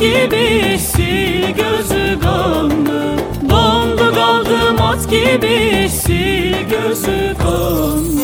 gibisi gözü kanlı. Dondu kaldım at gibisi gözü kanlı.